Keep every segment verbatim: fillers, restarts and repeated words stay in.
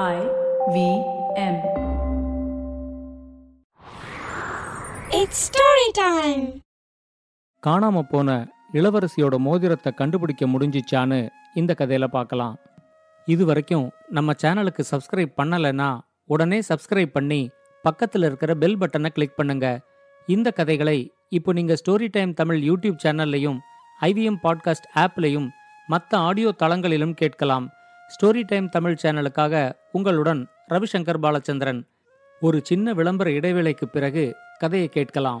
I V M. It's story time. காணாம போன இளவரசியோட மோதிரத்தை கண்டுபிடிக்க முடிஞ்சிச்சான்னு இந்த கதையில பார்க்கலாம். இது வரைக்கும் நம்ம சேனலுக்கு சப்ஸ்கிரைப் பண்ணலைன்னா உடனே சப்ஸ்கிரைப் பண்ணி பக்கத்தில் இருக்கிற பெல் பட்டனை கிளிக் பண்ணுங்க. இந்த கதைகளை இப்போ நீங்க ஸ்டோரி டைம் தமிழ் யூடியூப் சேனல்லையும் ஐவிஎம் பாட்காஸ்ட் ஆப்லையும் மற்ற ஆடியோ தளங்களிலும் கேட்கலாம். ஸ்டோரி டைம் தமிழ் சேனலுக்காக உங்களுடன் ரவிசங்கர் பாலச்சந்திரன். ஒரு சின்ன விளம்பர இடைவேளைக்கு பிறகு கதையை கேட்கலாம்.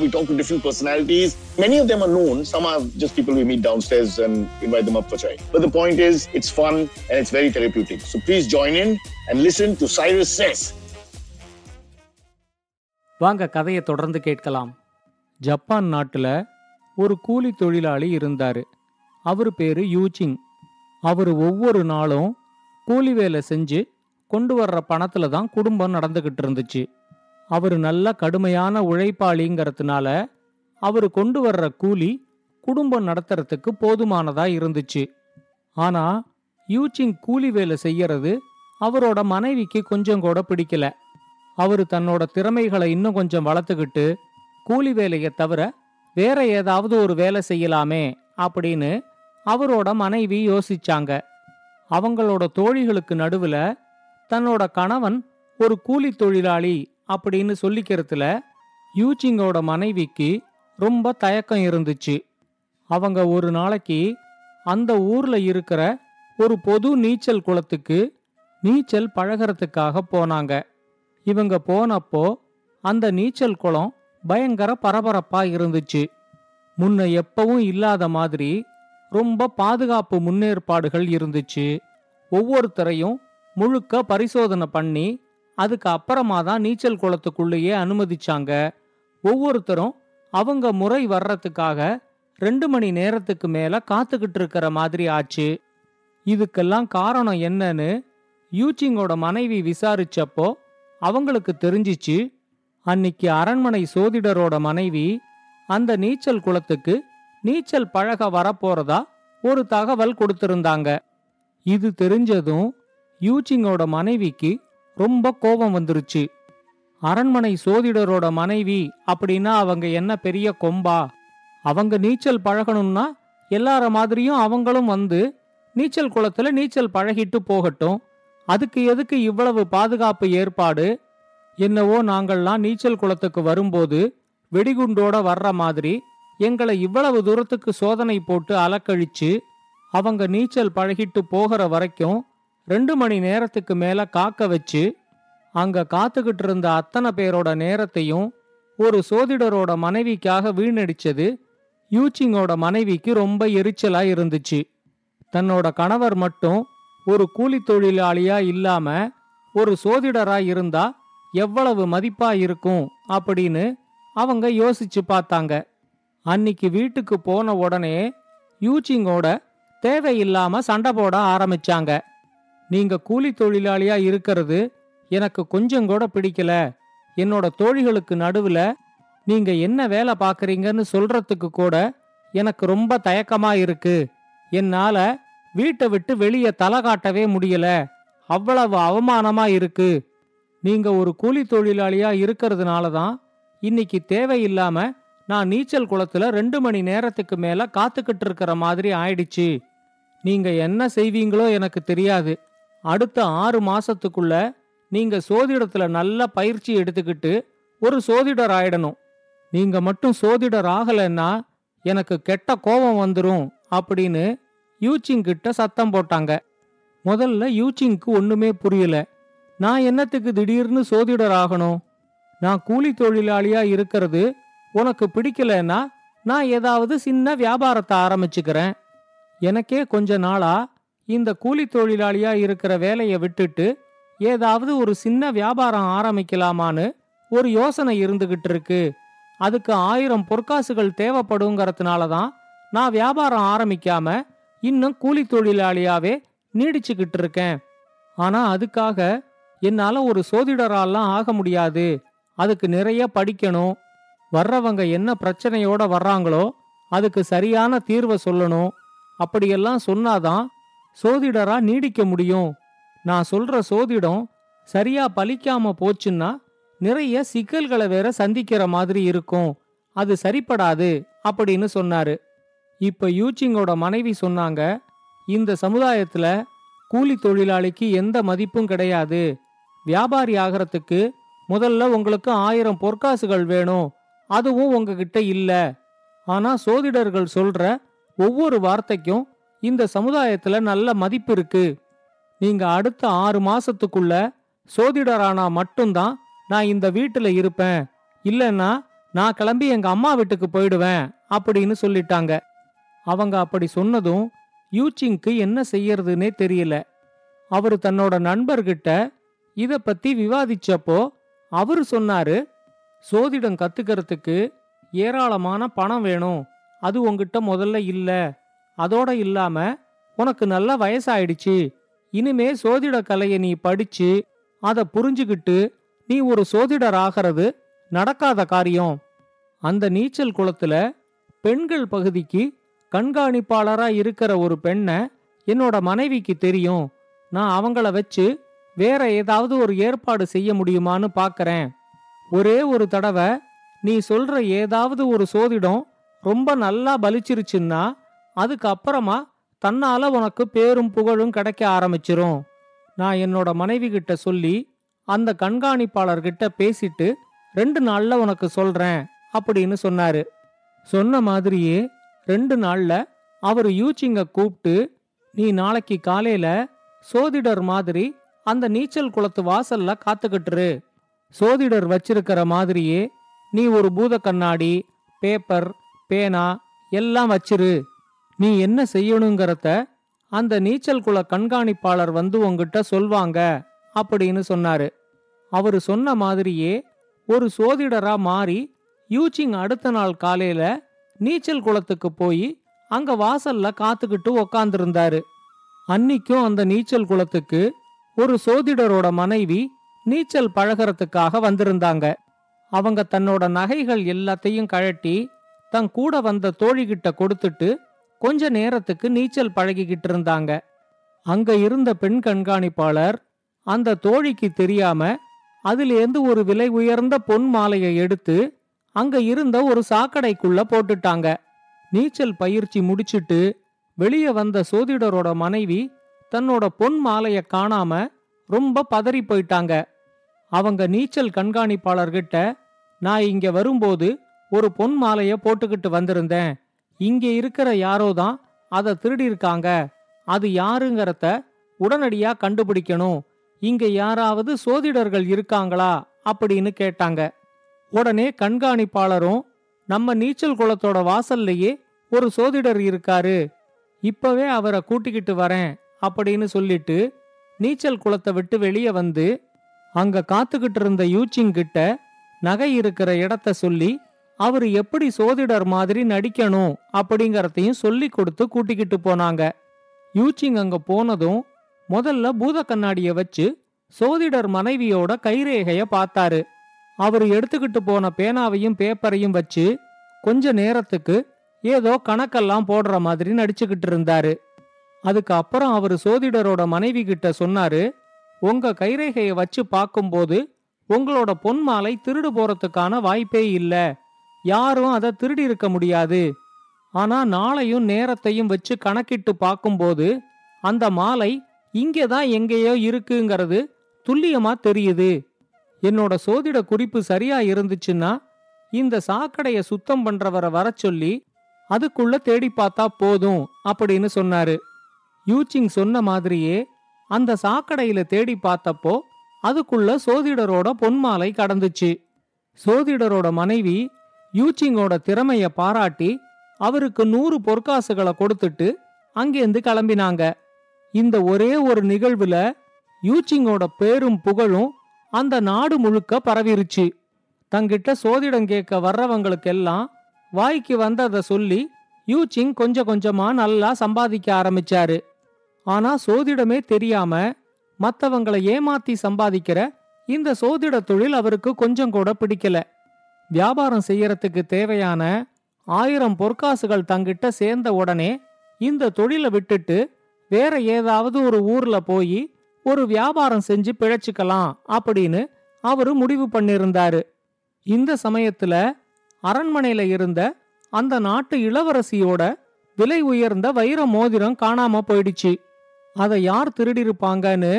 We talk to different personalities. Many of them are known. Some are just people we meet downstairs and invite them up for chai. But the point is, it's fun. And it's very therapeutic. So please join in and listen to Cyrus Says. வாங்க கதையை தொடர்ந்து கேட்கலாம். Japan நாட்டுல ஒரு கூலி தொழிலாளி இருந்தாரு. அவர் பேரு யூசிங். அவர் ஒவ்வொரு நாளும் கூலி வேலை செஞ்சு கொண்டு வர்ற பணத்துல தான் குடும்பம் நடந்துகிட்டு இருந்துச்சு. அவர் நல்ல கடுமையான உழைப்பாளிங்கிறதுனால அவர் கொண்டு வர்ற கூலி குடும்பம் நடத்துறதுக்கு போதுமானதா இருந்துச்சு. ஆனா யூசிங் கூலி வேலை செய்யறது அவரோட மனைவிக்கு கொஞ்சம் கூட பிடிக்கல. அவரு தன்னோட திறமைகளை இன்னும் கொஞ்சம் வளர்த்துக்கிட்டு கூலி வேலையை தவிர வேற ஏதாவது ஒரு வேலை செய்யலாமே அப்படின்னு அவரோட மனைவி யோசிச்சாங்க. அவங்களோட தோழிகளுக்கு நடுவுல தன்னோட கணவன் ஒரு கூலி தொழிலாளி அப்படின்னு சொல்லிக்கிறதுல யூசிங்கோட மனைவிக்கு ரொம்ப தயக்கம் இருந்துச்சு. அவங்க ஒரு நாளைக்கு அந்த ஊர்ல இருக்கிற ஒரு பொது நீச்சல் குளத்துக்கு நீச்சல் பழகிறதுக்காக போனாங்க. இவங்க போனப்போ அந்த நீச்சல் குளம் பயங்கர பரபரப்பா இருந்துச்சு. முன்ன எப்பவும் இல்லாத மாதிரி ரொம்ப பாதுகாப்பு முன்னேற்பாடுகள் இருந்துச்சு. ஒவ்வொருத்தரையும் முழுக்க பரிசோதனை பண்ணி அதுக்கு அப்புறமா தான் நீச்சல் குளத்துக்குள்ளேயே அனுமதிச்சாங்க. ஒவ்வொருத்தரும் அவங்க முறை வர்றதுக்காக ரெண்டு மணி நேரத்துக்கு மேல காத்துக்கிட்டு இருக்கிற மாதிரி ஆச்சு. இதுக்கெல்லாம் காரணம் என்னன்னு யூசிங்கோட மனைவி விசாரிச்சப்போ அவங்களுக்கு தெரிஞ்சிச்சு. அன்னிக்கு அரண்மனை சோதிடரோட மனைவி அந்த நீச்சல் குளத்துக்கு நீச்சல் பழக வரப்போறதா ஒரு தகவல் கொடுத்திருந்தாங்க. இது தெரிஞ்சதும் யூசிங்கோட மனைவிக்கு ரொம்ப கோபம் வந்துருச்சு. அரண்மனை சோதிடரோட மனைவி அப்படின்னா அவங்க என்ன பெரிய கொம்பா? அவங்க நீச்சல் பழகணும்னா எல்லார மாதிரியும் அவங்களும் வந்து நீச்சல் குளத்துல நீச்சல் பழகிட்டு போகட்டும். அதுக்கு எதுக்கு இவ்வளவு பாதுகாப்பு ஏற்பாடு? என்னவோ நாங்கள்லாம் நீச்சல் குளத்துக்கு வரும்போது வெடிகுண்டோட வர்ற மாதிரி எங்களை இவ்வளவு தூரத்துக்கு சோதனை போட்டு அலக்கழிச்சு அவங்க நீச்சல் பழகிட்டு போகிற வரைக்கும் ரெண்டு மணி நேரத்துக்கு மேல காக்க வச்சு அங்க காத்துக்கிட்டு இருந்த அத்தனை பேரோட நேரத்தையும் ஒரு சோதிடரோட மனைவிக்காக வீணடிச்சது யூசிங்கோட மனைவிக்கு ரொம்ப எரிச்சலா இருந்துச்சு. தன்னோட கணவர் மட்டும் ஒரு கூலி தொழிலாளியா இல்லாம ஒரு சோதிடரா இருந்தா எவ்வளவு மதிப்பா இருக்கும் அப்படின்னு அவங்க யோசிச்சு பார்த்தாங்க. அன்னிக்கு வீட்டுக்கு போன உடனே யூசிங்கோட தேவையில்லாம சண்டை போட ஆரம்பிச்சாங்க. நீங்க கூலி தொழிலாளியா இருக்கிறது எனக்கு கொஞ்சம் கூட பிடிக்கல. என்னோட தோழிகளுக்கு நடுவுல நீங்க என்ன வேலை பாக்குறீங்கன்னு சொல்றதுக்கு கூட எனக்கு ரொம்ப தயக்கமா இருக்கு. என்னால வீட்டை விட்டு வெளியே தலை காட்டவே முடியல. அவ்வளவு அவமானமா இருக்கு. நீங்க ஒரு கூலி தொழிலாளியா இருக்கிறதுனால தான் இன்னைக்கு தேவையில்லாம நான் நீச்சல் குளத்துல ரெண்டு மணி நேரத்துக்கு மேல காத்துக்கிட்டு இருக்கிற மாதிரி ஆயிடுச்சு. நீங்க என்ன செய்வீங்களோ எனக்கு தெரியாது. அடுத்த ஆறு மாசத்துக்குள்ள நீங்க சோதிடத்துல நல்ல பயிற்சி எடுத்துக்கிட்டு ஒரு சோதிடர் ஆயிடணும். நீங்க மட்டும் சோதிடர் ஆகலைன்னா எனக்கு கெட்ட கோபம் வந்துடும் அப்படின்னு யூசிங் கிட்ட சத்தம் போட்டாங்க. முதல்ல யூசிங்க்கு ஒண்ணுமே புரியல. நான் என்னத்துக்கு திடீர்னு சோதிடர் ஆகணும்? நான் கூலி தொழிலாளியா இருக்கிறது உனக்கு பிடிக்கலன்னா நான் ஏதாவது சின்ன வியாபாரத்தை ஆரம்பிச்சுக்கிறேன். எனக்கே கொஞ்ச நாளா இந்த கூலி தொழிலாளியா இருக்கிற வேலையை விட்டுட்டு ஏதாவது ஒரு சின்ன வியாபாரம் ஆரம்பிக்கலாமான்னு ஒரு யோசனை இருந்துகிட்டு இருக்கு. அதுக்கு ஆயிரம் பொற்காசுகள் தேவைப்படுங்கிறதுனால தான் நான் வியாபாரம் ஆரம்பிக்காம இன்னும் கூலி தொழிலாளியாவே நீடிச்சுக்கிட்டு இருக்கேன். ஆனா அதுக்காக என்னால ஒரு சோதிடராலாம் ஆக முடியாது. அதுக்கு நிறைய படிக்கணும், வர்றவங்க என்ன பிரச்சனையோட வர்றாங்களோ அதுக்கு சரியான தீர்வை சொல்லணும். அப்படியெல்லாம் சொன்னாதான் சோதிடரா நீடிக்க முடியும். நான் சொல்ற சோதிடம் சரியா பலிக்காம போச்சுன்னா நிறைய சிக்கல்களை வேற சந்திக்கிற மாதிரி இருக்கும், அது சரிப்படாது அப்படின்னு சொன்னாரு. இப்ப யூச்சிங்கோட மனைவி சொன்னாங்க, இந்த சமுதாயத்துல கூலி தொழிலாளிக்கு எந்த மதிப்பும் கிடையாது, வியாபாரி ஆகிறதுக்கு முதல்ல உங்களுக்கு ஆயிரம் பொற்காசுகள் வேணும், அதுவும் உங்ககிட்ட இல்ல. ஆனா சோதிடர்கள் சொல்ற ஒவ்வொரு வார்த்தைக்கும் இந்த சமுதாயத்துல நல்ல மதிப்பு இருக்கு. நீங்க அடுத்த ஆறு மாசத்துக்குள்ள சோதிடரானா மட்டும்தான் நான் இந்த வீட்டுல இருப்பேன், இல்லைன்னா நான் கிளம்பி எங்க அம்மா வீட்டுக்கு போயிடுவேன் அப்படின்னு சொல்லிட்டாங்க. அவங்க அப்படி சொன்னதும் யூச்சிங்க்கு என்ன செய்யறதுன்னே தெரியல. அவரு தன்னோட நண்பர்கிட்ட இத பத்தி விவாதிச்சப்போ அவரு சொன்னாரு, சோதிடம் கத்துக்கிறதுக்கு ஏராளமான பணம் வேணும், அது உங்ககிட்ட முதல்ல இல்ல, அதோட இல்லாம உனக்கு நல்ல வயசாயிடுச்சு, இனிமே சோதிட கலையை நீ படிச்சு அதை புரிஞ்சுக்கிட்டு நீ ஒரு சோதிடர் ஆகிறது நடக்காத காரியம். அந்த நீச்சல் குளத்துல பெண்கள் பகுதிக்கு கண்காணிப்பாளரா இருக்கிற ஒரு பெண்ணை என்னோட மனைவிக்கு தெரியும், நான் அவங்கள வச்சு வேற ஏதாவது ஒரு ஏற்பாடு செய்ய முடியுமான்னு பாக்கிறேன். ஒரே ஒரு தடவை நீ சொல்ற ஏதாவது ஒரு சோதிடம் ரொம்ப நல்லா பலிச்சிருச்சுன்னா அதுக்கப்புறமா தன்னால உனக்கு பேரும் புகழும் கிடைக்க ஆரம்பிச்சிரும். நான் என்னோட மனைவி கிட்ட சொல்லி அந்த கண்காணிப்பாளர்கிட்ட பேசிட்டு ரெண்டு நாள்ல உனக்கு சொல்றேன் அப்படின்னு சொன்னாரு. சொன்ன மாதிரியே ரெண்டு நாள்ல அவரு யூச்சிங்க கூப்பிட்டு, நீ நாளைக்கு காலையில சோதிடர் மாதிரி அந்த நீச்சல் குளத்து வாசல்ல காத்துக்கிட்டுரு, சோதிடர் வச்சிருக்கிற மாதிரியே நீ ஒரு பூத கண்ணாடி, பேப்பர், பேனா எல்லாம் வச்சிரு, நீ என்ன செய்யணுங்கிறத அந்த நீச்சல் குள கண்காணிப்பாளர் வந்து உங்ககிட்ட சொல்வாங்க அப்படின்னு சொன்னாரு. அவரு சொன்ன மாதிரியே ஒரு சோதிடரா மாறி யூச்சிங் அடுத்த நாள் காலையில நீச்சல் குளத்துக்கு போய் அங்க வாசல்ல காத்துக்கிட்டு உக்காந்துருந்தாரு. அன்னிக்கும் அந்த நீச்சல் குளத்துக்கு ஒரு சோதிடரோட மனைவி நீச்சல் பழகிறதுக்காக வந்திருந்தாங்க. அவங்க தன்னோட நகைகள் எல்லாத்தையும் கழட்டி தன் கூட வந்த தோழிகிட்ட கொடுத்துட்டு கொஞ்ச நேரத்துக்கு நீச்சல் பழகிக்கிட்டு இருந்தாங்க. அங்க இருந்த பெண் கண்காணிப்பாளர் அந்த தோழிக்கு தெரியாம அதிலேந்து ஒரு விலை உயர்ந்த பொன் மாலையை எடுத்து அங்க இருந்த ஒரு சாக்கடைக்குள்ள போட்டுட்டாங்க. நீச்சல் பயிற்சி முடிச்சிட்டு வெளியே வந்த சோதிடரோட மனைவி தன்னோட பொன் மாலைய காணாம ரொம்ப பதறி போயிட்டாங்க. அவங்க நீச்சல் கண்காணிப்பாளர்கிட்ட, நான் இங்க வரும்போது ஒரு பொன் மாலைய போட்டுக்கிட்டு வந்திருந்தேன், இங்க இருக்கிற யாரோ தான் அதை திருடி இருக்காங்க, அது யாருங்கிறத உடனடியா கண்டுபிடிக்கணும், இங்க யாராவது சோதிடர்கள் இருக்காங்களா அப்படின்னு கேட்டாங்க. உடனே கண்காணிப்பாளரும், நம்ம நீச்சல் குளத்தோட வாசல்லையே ஒரு சோதிடர் இருக்காரு, இப்பவே அவரை கூட்டிக்கிட்டு வரேன் அப்படின்னு சொல்லிட்டு நீச்சல் குளத்தை விட்டு வெளியே வந்து அங்க காத்துக்கிட்டு இருந்த யூச்சிங் கிட்ட நகை இருக்கிற இடத்த சொல்லி அவரு எப்படி சோதிடர் மாதிரி நடிக்கணும் அப்படிங்கறதையும் சொல்லி கொடுத்து கூட்டிக்கிட்டு போனாங்க. யூச்சிங் அங்க போனதும் முதல்ல பூத கண்ணாடிய வச்சு சோதிடர் மனைவியோட கைரேகைய பார்த்தாரு. அவரு எடுத்துக்கிட்டு போன பேனாவையும் பேப்பரையும் வச்சு கொஞ்ச நேரத்துக்கு ஏதோ கணக்கெல்லாம் போடுற மாதிரி நடிச்சுக்கிட்டு இருந்தாரு. அதுக்கு அப்புறம் அவரு சோதிடரோட மனைவி கிட்ட சொன்னாரு, உங்க கைரேகையை வச்சு பார்க்கும்போது உங்களோட பொன் மாலை திருடு போறதுக்கான வாய்ப்பே இல்ல, யாரும் அதை திருடி இருக்க முடியாது. ஆனா நாளையும் நேரத்தையும் வச்சு கணக்கிட்டு பார்க்கும்போது அந்த மாலை இங்கேதான் எங்கேயோ இருக்குங்கிறது துல்லியமா தெரியுது. என்னோட சோதிட குறிப்பு சரியா இருந்துச்சுன்னா இந்த சாக்கடையை சுத்தம் பண்றவரை வர சொல்லி அதுக்குள்ள தேடி பார்த்தா போதும் அப்படின்னு சொன்னாரு. யூச்சிங் சொன்ன மாதிரியே அந்த சாக்கடையில தேடி பார்த்தப்போ அதுக்குள்ள சோதிடரோட பொன்மாலை கடந்துச்சு. சோதிடரோட மனைவி யூச்சிங்கோட திறமைய பாராட்டி அவருக்கு நூறு பொற்காசுகளை கொடுத்துட்டு அங்கேருந்து கிளம்பினாங்க. இந்த ஒரே ஒரு நிகழ்வுல யூச்சிங்கோட பேரும் புகழும் அந்த நாடு முழுக்க பரவிருச்சு. தங்கிட்ட சோதிடம் கேட்க வர்றவங்களுக்கெல்லாம் வாய்க்கு வந்ததை சொல்லி யூச்சிங் கொஞ்சம் கொஞ்சமா நல்லா சம்பாதிக்க ஆரம்பிச்சாரு. ஆனா சோதிடமே தெரியாம மற்றவங்களை ஏமாத்தி சம்பாதிக்கிற இந்த சோதிட தொழில் அவருக்கு கொஞ்சம் கூட பிடிக்கல. வியாபாரம் செய்யறதுக்கு தேவையான ஆயிரம் பொற்காசுகள் தங்கிட்ட சேர்ந்த உடனே இந்த தொழிலை விட்டுட்டு வேற ஏதாவது ஒரு ஊர்ல போய் ஒரு வியாபாரம் செஞ்சு பிழைச்சிக்கலாம் அப்படின்னு அவரு முடிவு பண்ணியிருந்தாரு. இந்த சமயத்துல அரண்மனையில இருந்த அந்த நாட்டு இளவரசியோட விலை உயர்ந்த வைர மோதிரம் காணாம போயிடுச்சு. அதை யார் திருடிருப்பாங்கன்னு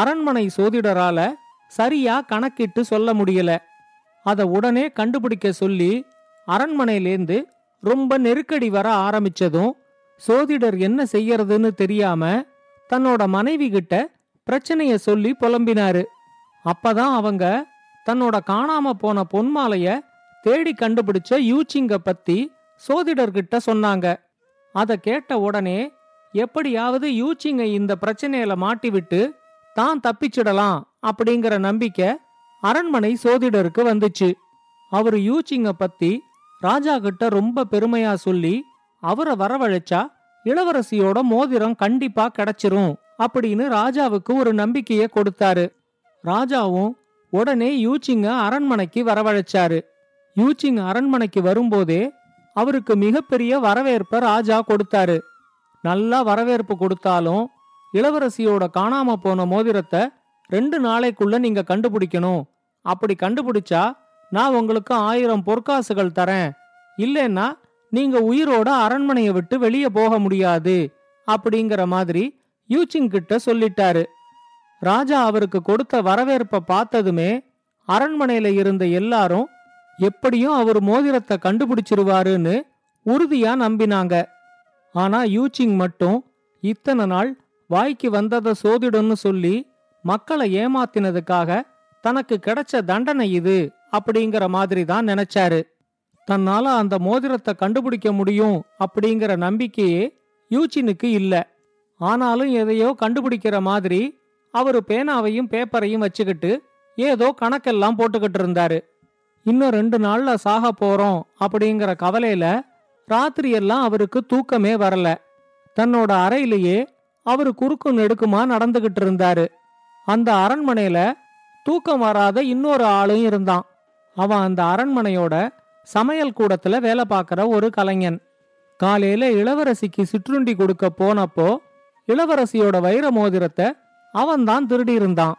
அரண்மனை சோதிடரால சரியா கணக்கிட்டு சொல்ல முடியல. அதை உடனே கண்டுபிடிக்க சொல்லி அரண்மனையிலேந்து ரொம்ப நெருக்கடி வர ஆரம்பிச்சதும் சோதிடர் என்ன செய்யறதுன்னு தெரியாம தன்னோட மனைவி கிட்ட பிரச்சனைய சொல்லி புலம்பினாரு. அப்பதான் அவங்க தன்னோட காணாம போன பொன்மாலைய தேடி கண்டுபிடிச்ச யூச்சிங்க பத்தி சோதிடர்கிட்ட சொன்னாங்க. அதை கேட்ட உடனே எப்படியாவது யூச்சிங்க இந்த பிரச்சனையில மாட்டிவிட்டு தான் தப்பிச்சிடலாம் அப்படிங்கிற நம்பிக்கை அரண்மனை சோதிடருக்கு வந்துச்சு. அவரு யூச்சிங்க பத்தி ராஜா கிட்ட ரொம்ப பெருமையா சொல்லி அவரை வரவழைச்சா இளவரசியோட மோதிரம் கண்டிப்பா கிடைச்சிரும் அப்படின்னு ராஜாவுக்கு ஒரு நம்பிக்கையை கொடுத்தாரு. ராஜாவும் உடனே யூச்சிங்க அரண்மனைக்கு வரவழைச்சாரு. யூச்சிங் அரண்மனைக்கு வரும்போதே அவருக்கு மிகப்பெரிய வரவேற்பை ராஜா கொடுத்தாரு. நல்லா வரவேற்பு கொடுத்தாலும் இளவரசியோட காணாம போன மோதிரத்தை ரெண்டு நாளைக்குள்ள நீங்க கண்டுபிடிக்கணும், அப்படி கண்டுபிடிச்சா நான் உங்களுக்கு ஆயிரம் பொற்காசுகள் தரேன், இல்லைன்னா நீங்க உயிரோட அரண்மனையை விட்டு வெளியே போக முடியாது அப்படிங்கிற மாதிரி யூச்சிங் கிட்ட சொல்லிட்டாரு. ராஜா அவருக்கு கொடுத்த வரவேற்ப பார்த்ததுமே அரண்மனையில இருந்த எல்லாரும் எப்படியும் அவர் மோதிரத்தை கண்டுபிடிச்சிருவாருன்னு உறுதியா நம்பினாங்க. ஆனா யூச்சிங் மட்டும் இத்தனை நாள் வாய்க்கு வந்ததை சோதிடன்னு சொல்லி மக்களை ஏமாத்தினதுக்காக தனக்கு கிடைச்ச தண்டனை இது அப்படிங்கிற மாதிரி தான் நினைச்சாரு. தன்னால அந்த மோதிரத்தை கண்டுபிடிக்க முடியும் அப்படிங்கிற நம்பிக்கையே யூச்சினுக்கு இல்ல. ஆனாலும் எதையோ கண்டுபிடிக்கிற மாதிரி அவரு பேனாவையும் பேப்பரையும் வச்சுக்கிட்டு ஏதோ கணக்கெல்லாம் போட்டுக்கிட்டு இருந்தாரு. இன்னும் ரெண்டு நாள்ல சாக போறோம் அப்படிங்கிற கவலையில ராத்திரியெல்லாம் அவருக்கு தூக்கமே வரல. தன்னோட அறையிலேயே அவரு குறுக்கும் நெடுக்குமா நடந்துகிட்டு இருந்தாரு. அந்த அரண்மனையில தூக்கம் வராத இன்னொரு ஆளும் இருந்தான். அவன் அந்த அரண்மனையோட சமையல் கூடத்துல வேலை பார்க்கிற ஒரு கலைஞன். காலையில இளவரசிக்கு சிற்றுண்டி கொடுக்க போனப்போ இளவரசியோட வைர மோதிரத்தை அவன்தான் திருடி இருந்தான்.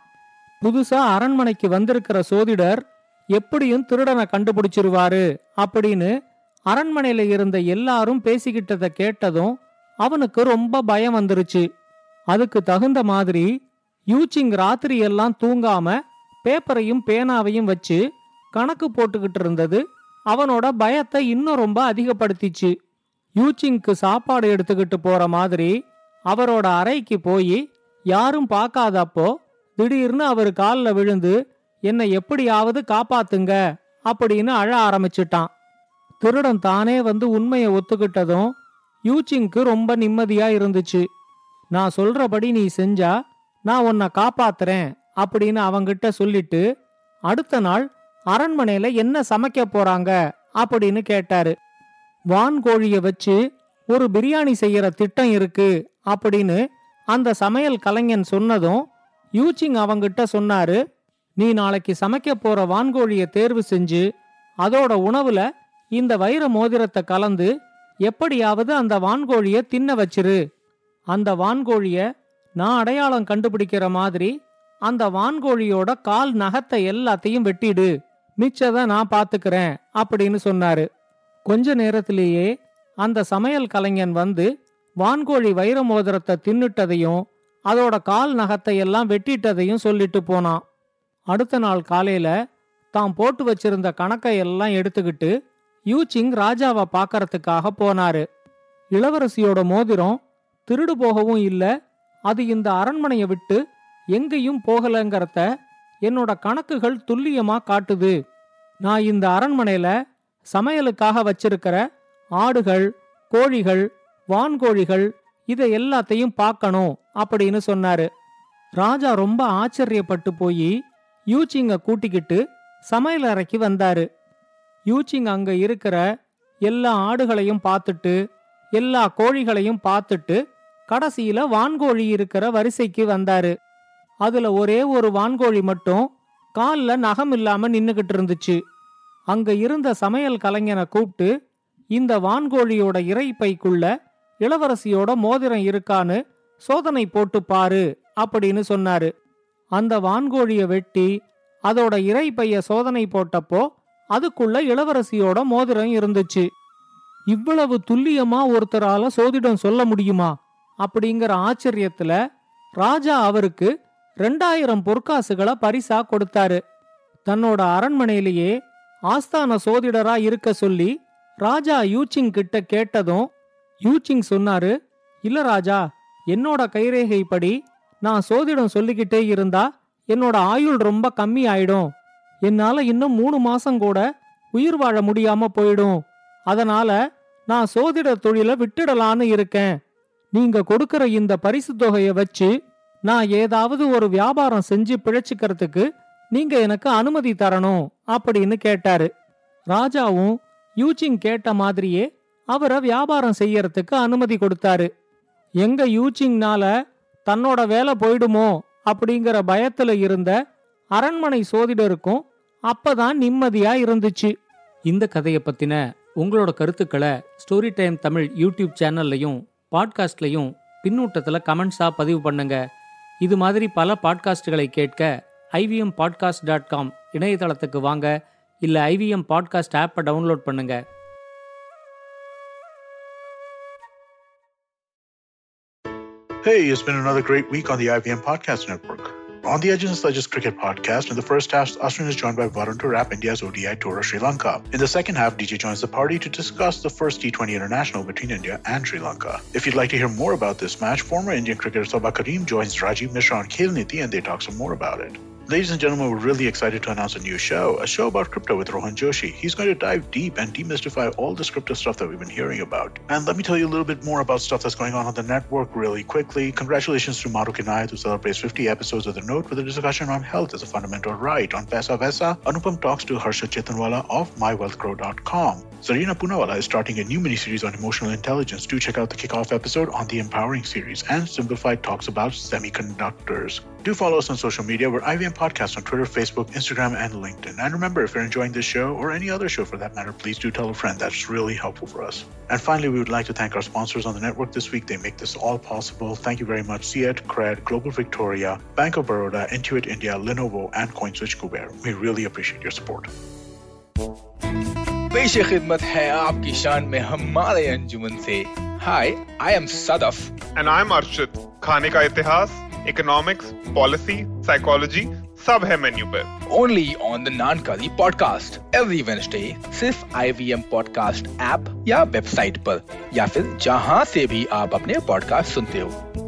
புதுசா அரண்மனைக்கு வந்திருக்கிற சோதிடர் எப்படியும் திருடனை கண்டுபிடிச்சிருவாரு அப்படின்னு அரண்மனையில இருந்த எல்லாரும் பேசிக்கிட்டதை கேட்டதும் அவனுக்கு ரொம்ப பயம் வந்துருச்சு. அதுக்கு தகுந்த மாதிரி யூச்சிங் ராத்திரி எல்லாம் தூங்காம பேப்பரையும் பேனாவையும் வச்சு கணக்கு போட்டுக்கிட்டு இருந்தது அவனோட பயத்தை இன்னும் ரொம்ப அதிகப்படுத்திச்சு. யூச்சிங்க்கு சாப்பாடு எடுத்துக்கிட்டு போற மாதிரி அவரோட அறைக்கு போய் யாரும் பார்க்காதப்போ திடீர்னு அவர் காலில் விழுந்து என்னை எப்படியாவது காப்பாத்துங்க அப்படின்னு அழ ஆரம்பிச்சிட்டான். திருடன் தானே வந்து உண்மையை ஒத்துக்கிட்டதும் யூச்சிங்க்கு ரொம்ப நிம்மதியா இருந்துச்சு. நான் சொல்றபடி நீ செஞ்சா நான் உன்னை காப்பாத்துறேன் அப்படின்னு அவங்கிட்ட சொல்லிட்டு அடுத்த நாள் அரண்மனையில என்ன சமைக்க போறாங்க அப்படின்னு கேட்டாரு. வான்கோழிய வச்சு ஒரு பிரியாணி செய்யற திட்டம் இருக்கு அப்படின்னு அந்த சமையல் கலைஞன் சொன்னதும் யூச்சிங் அவங்கிட்ட சொன்னாரு, நீ நாளைக்கு சமைக்க போற வான்கோழிய தேர்வு செஞ்சு அதோட உணவுல இந்த வைர மோதிரத்தை கலந்து எப்படியாவது அந்த வான்கோழிய தின்ன வச்சிரு. அந்த வான்கோழிய நான் அடையாளம் கண்டுபிடிக்கிற மாதிரி அந்த வான்கோழியோட கால் நகத்தை எல்லாத்தையும் வெட்டிடு, மிச்சதை நான் பாத்துக்கிறேன் அப்படின்னு சொன்னாரு. கொஞ்ச நேரத்திலேயே அந்த சமையல் கலைஞன் வந்து வான்கோழி வைர மோதிரத்தை தின்னுட்டதையும் அதோட கால் நகத்தை எல்லாம் வெட்டிட்டதையும் சொல்லிட்டு போனான். அடுத்த நாள் காலையில தான் போட்டு வச்சிருந்த கணக்கை எல்லாம் எடுத்துக்கிட்டு யூச்சிங் ராஜாவை பார்க்கறதுக்காக போனாரு. இளவரசியோட மோதிரம் திருடு போகவும் இல்லை, அது இந்த அரண்மனையை விட்டு எங்கேயும் போகலங்கிறத என்னோட கணக்குகள் துல்லியமா காட்டுது. நான் இந்த அரண்மனையில சமையலுக்காக வச்சிருக்கிற ஆடுகள், கோழிகள், வான்கோழிகள் இதை எல்லாத்தையும் பார்க்கணும் அப்படின்னு சொன்னாரு. ராஜா ரொம்ப ஆச்சரியப்பட்டு போய் யூச்சிங்க கூட்டிக்கிட்டு சமையல் அறைக்கு வந்தாரு. யூச்சிங் அங்க இருக்கிற எல்லா ஆடுகளையும் பார்த்துட்டு எல்லா கோழிகளையும் பார்த்துட்டு கடைசியில வான்கோழி இருக்கிற வரிசைக்கு வந்தாரு. அதுல ஒரே ஒரு வான்கோழி மட்டும் கால்ல நகம் இல்லாம நின்னுகிட்டு இருந்துச்சு. அங்க இருந்த சமையல் கலைஞனை கூப்பிட்டு இந்த வான்கோழியோட இறைப்பைக்குள்ள இளவரசியோட மோதிரம் இருக்கான்னு சோதனை போட்டு பாரு அப்படின்னு சொன்னாரு. அந்த வான்கோழிய வெட்டி அதோட இறைப்பைய சோதனை போட்டப்போ அதுக்குள்ள இளவரசியோட மோதிரம் இருந்துச்சு. இவ்வளவு துல்லியமா ஒருத்தரால சோதிடம் சொல்ல முடியுமா அப்படிங்கிற ஆச்சரியத்துல ராஜா அவருக்கு ரெண்டாயிரம் பொற்காசுகளை பரிசா கொடுத்தாரு. தன்னோட அரண்மனையிலேயே ஆஸ்தான சோதிடரா இருக்க சொல்லி ராஜா யூச்சிங் கிட்ட கேட்டதும் யூச்சிங் சொன்னாரு, இல்ல ராஜா, என்னோட கைரேகைப்படி நான் சோதிடம் சொல்லிக்கிட்டே இருந்தா என்னோட ஆயுள் ரொம்ப கம்மி ஆயிடும். என்னால இன்னும் மூணு மாசம் கூட உயிர் வாழ முடியாம போயிடும். அதனால நான் சோதிட தொழிலை விட்டுடலான்னு இருக்கேன். நீங்க கொடுக்கற இந்த பரிசு தொகையை வச்சு நான் ஏதாவது ஒரு வியாபாரம் செஞ்சு பிழைச்சுக்கிறதுக்கு நீங்க எனக்கு அனுமதி தரணும் அப்படின்னு கேட்டாரு. ராஜாவும் யூச்சிங் கேட்ட மாதிரியே அவரை வியாபாரம் செய்யறதுக்கு அனுமதி கொடுத்தாரு. எங்க யூச்சிங்னால தன்னோட வேலை போயிடுமோ அப்படிங்கிற பயத்துல இருந்த அரண்மனை சோதிடருக்கும் அப்பதான் நிம்மதியா இருந்துச்சு. இந்த கதையை பத்தின உங்களோட கருத்துக்களை ஸ்டோரி டைம் தமிழ் யூடியூப் சேனல்லையும் பாட்காஸ்ட்லையும் பின்னூட்டத்துல கமெண்ட்ஸா பதிவு பண்ணுங்க. இது மாதிரி பல பாட்காஸ்டுகளை கேட்க ஐவிஎம் பாட்காஸ்ட் டாட் காம் இணையதளத்துக்கு வாங்க, இல்லை ஐவிஎம் பாட்காஸ்ட் ஆப்பை டவுன்லோட் பண்ணுங்க. Hey, it's been another great week on the I V M Podcast Network. On the Edge and Sledges Cricket Podcast, in the first half, Ashwin is joined by Varun to wrap India's O D I tour of Sri Lanka. In the second half, D J joins the party to discuss the first T twenty international between India and Sri Lanka. If you'd like to hear more about this match, former Indian cricketer Sobha Karim joins Rajiv Mishra on Khel Niti and they talk some more about it. Ladies and gentlemen, we're really excited to announce a new show, a show about crypto with Rohan Joshi. He's going to dive deep and demystify all this crypto stuff that we've been hearing about. And let me tell you a little bit more about stuff that's going on on the network really quickly. Congratulations to Maruk Inayat, who celebrates fifty episodes of The Note with a discussion on health as a fundamental right. On Paisa Vaisa, Anupam talks to Harsha Chetanwala of my wealth grow dot com. Zarina Poonawalla is starting a new miniseries on emotional intelligence. Do check out the kickoff episode on the Empowering Series. And Simplified talks about semiconductors. Do follow us on social media. We're I V M Podcast on Twitter, Facebook, Instagram, and LinkedIn. And remember, if you're enjoying this show or any other show for that matter, please do tell a friend. That's really helpful for us. And finally, we would like to thank our sponsors on the network this week. They make this all possible. Thank you very much. Cred, Cred, Global Victoria, Bank of Baroda, Intuit India, Lenovo, and CoinSwitch Kuber. We really appreciate your support. पेश खिदमत है आपकी शान में हमारे अंजुमन से. Hi, I am Sadaf and I am Arshad. खाने का इतिहास, इकोनॉमिक्स, पॉलिसी, साइकोलॉजी सब है मेन्यू पर. Only on the naan curry podcast every Wednesday, सिर्फ आईवीएम पॉडकास्ट ऐप या वेबसाइट पर या फिर जहां से भी आप अपने पॉडकास्ट सुनते हो.